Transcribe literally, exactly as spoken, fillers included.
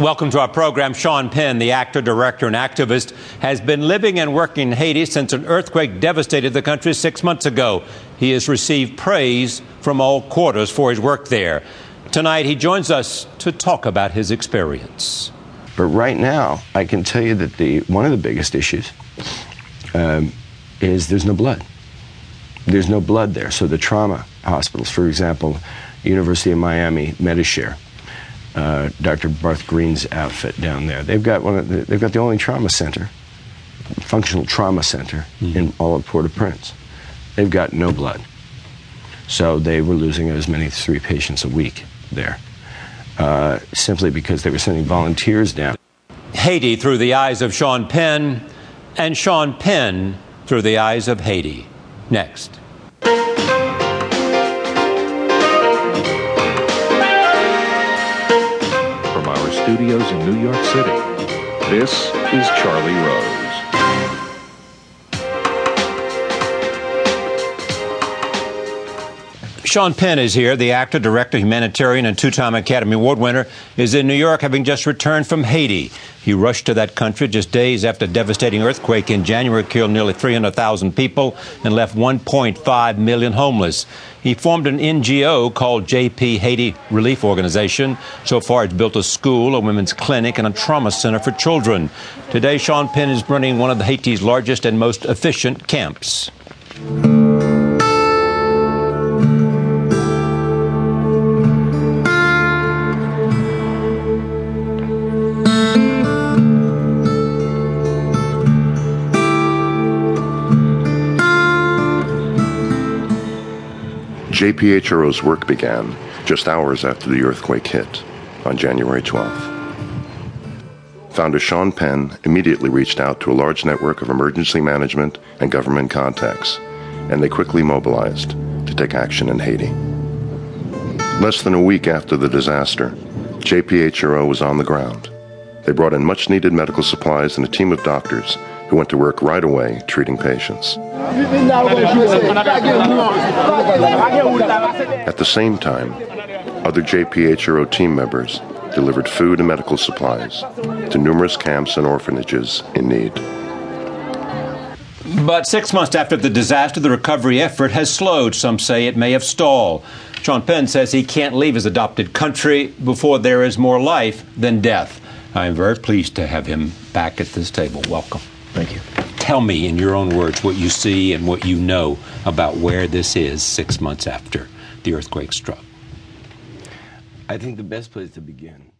Welcome to our program. Sean Penn, the actor, director, and activist, has been living and working in Haiti since an earthquake devastated the country six months ago. He has received praise from all quarters for his work there. Tonight, he joins us to talk about his experience. But right now, I can tell you that the one of the biggest issues um, is there's no blood. There's no blood there. So the trauma hospitals, for example, University of Miami, MediShare, Uh, Doctor Barth Green's outfit down there. They've got one of the, they've got the only trauma center, functional trauma center mm. in all of Port-au-Prince. They've got no blood. So they were losing as many as three patients a week there, uh, simply because they were sending volunteers down. Haiti through the eyes of Sean Penn, and Sean Penn through the eyes of Haiti. Next. Studios in New York City. This is Charlie Rose. Sean Penn is here. The actor, director, humanitarian, and two-time Academy Award winner is in New York, having just returned from Haiti. He rushed to that country just days after a devastating earthquake in January killed nearly three hundred thousand people and left one point five million homeless. He formed an N G O called J P Haiti Relief Organization. So far, it's built a school, a women's clinic, and a trauma center for children. Today, Sean Penn is running one of Haiti's largest and most efficient camps. J P H R O's work began just hours after the earthquake hit on January twelfth. Founder Sean Penn immediately reached out to a large network of emergency management and government contacts, and they quickly mobilized to take action in Haiti. Less than a week after the disaster, J P H R O was on the ground. They brought in much-needed medical supplies and a team of doctors who went to work right away treating patients. At the same time, other J P H R O team members delivered food and medical supplies to numerous camps and orphanages in need. But six months after the disaster, the recovery effort has slowed. Some say it may have stalled. Sean Penn says he can't leave his adopted country before there is more life than death. I am very pleased to have him back at this table. Welcome. Thank you. Tell me, in your own words, what you see and what you know about where this is six months after the earthquake struck. I think the best place to begin